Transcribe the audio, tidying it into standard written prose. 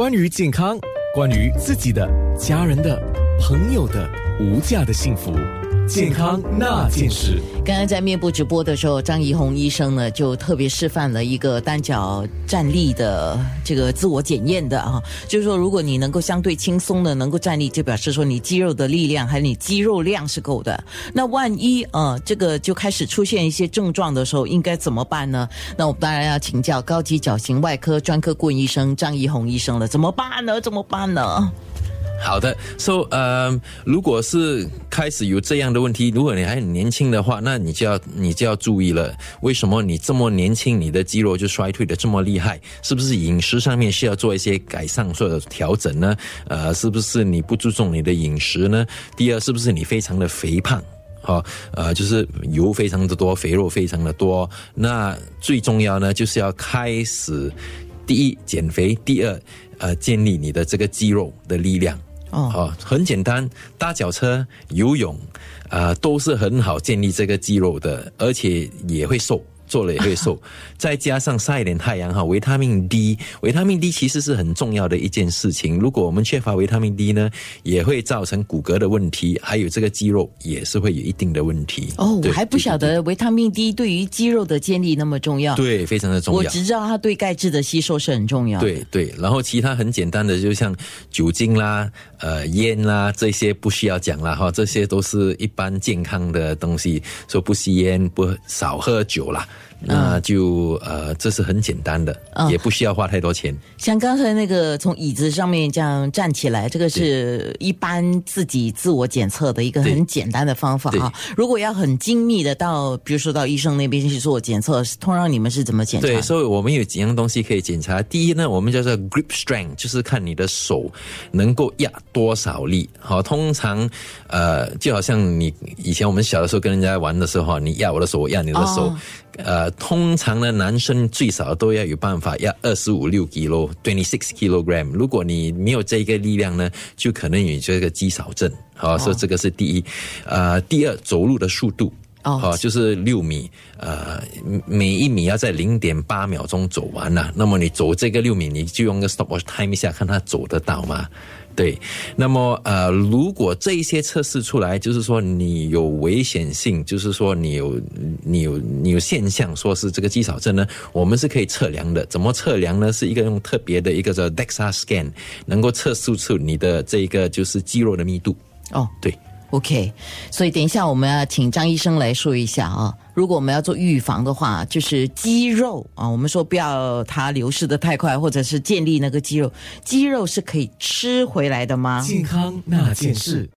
关于健康，关于自己的、家人的、朋友的无价的幸福，健康那件事。刚刚在面部直播的时候，张怡红医生呢就特别示范了一个单脚站立的这个自我检验的啊，就是说如果你能够相对轻松的能够站立，就表示说你肌肉的力量还有你肌肉量是够的。那万一这个就开始出现一些症状的时候，应该怎么办呢？那我们当然要请教高级矫形外科专科顾问医生张怡红医生了，怎么办呢？好的，如果是开始有这样的问题，如果你还很年轻的话，那你就要注意了。为什么你这么年轻，你的肌肉就衰退的这么厉害？是不是饮食上面需要做一些改善或者调整呢？是不是你不注重你的饮食呢？第二，是不是你非常的肥胖？就是油非常的多，肥肉非常的多。那最重要呢，就是要开始第一减肥，第二建立你的这个肌肉的力量。很简单，搭脚车、游泳都是很好建立这个肌肉的，而且也会瘦，做了也会瘦。再加上晒一点太阳，维他命 D， 维他命 D 其实是很重要的一件事情。如果我们缺乏维他命 D 呢，也会造成骨骼的问题，还有这个肌肉也是会有一定的问题。我还不晓得维他命 D 对于肌肉的建立那么重要。对，非常的重要。我只知道它对钙质的吸收是很重要的。对对，然后其他很简单的，就像酒精啦、烟啦，这些不需要讲啦哈，这些都是一般健康的东西，说不吸烟、不少喝酒啦。那就这是很简单的，也不需要花太多钱。像刚才那个从椅子上面这样站起来，这个是一般自我检测的一个很简单的方法啊。如果要很精密的比如说到医生那边去做检测，通常你们是怎么检查？对，所以我们有几样东西可以检查。第一呢，我们叫做 grip strength， 就是看你的手能够压多少力。通常就好像你以前我们小的时候跟人家玩的时候，你压我的手，我压你的手。通常呢，男生最少都要有办法要26 kg，26 kg。如果你没有这个力量呢，就可能有这个肌少症。所以这个是第一。第二，走路的速度。就是6米，每一米要在 0.8 秒钟走完了。那么你走这个6米，你就用个 stopwatch time 一下，看他走得到吗？对，那么如果这一些测试出来，就是说你有危险性，就是说你有现象，说是这个肌少症呢，我们是可以测量的。怎么测量呢？是一个用特别的一个叫 DEXA Scan， 能够测试出你的这个就是肌肉的密度。对。OK， 所以等一下我们要请张医生来说一下啊。如果我们要做预防的话，就是肌肉啊，我们说不要它流失的太快，或者是建立那个肌肉，肌肉是可以吃回来的吗？健康那件事。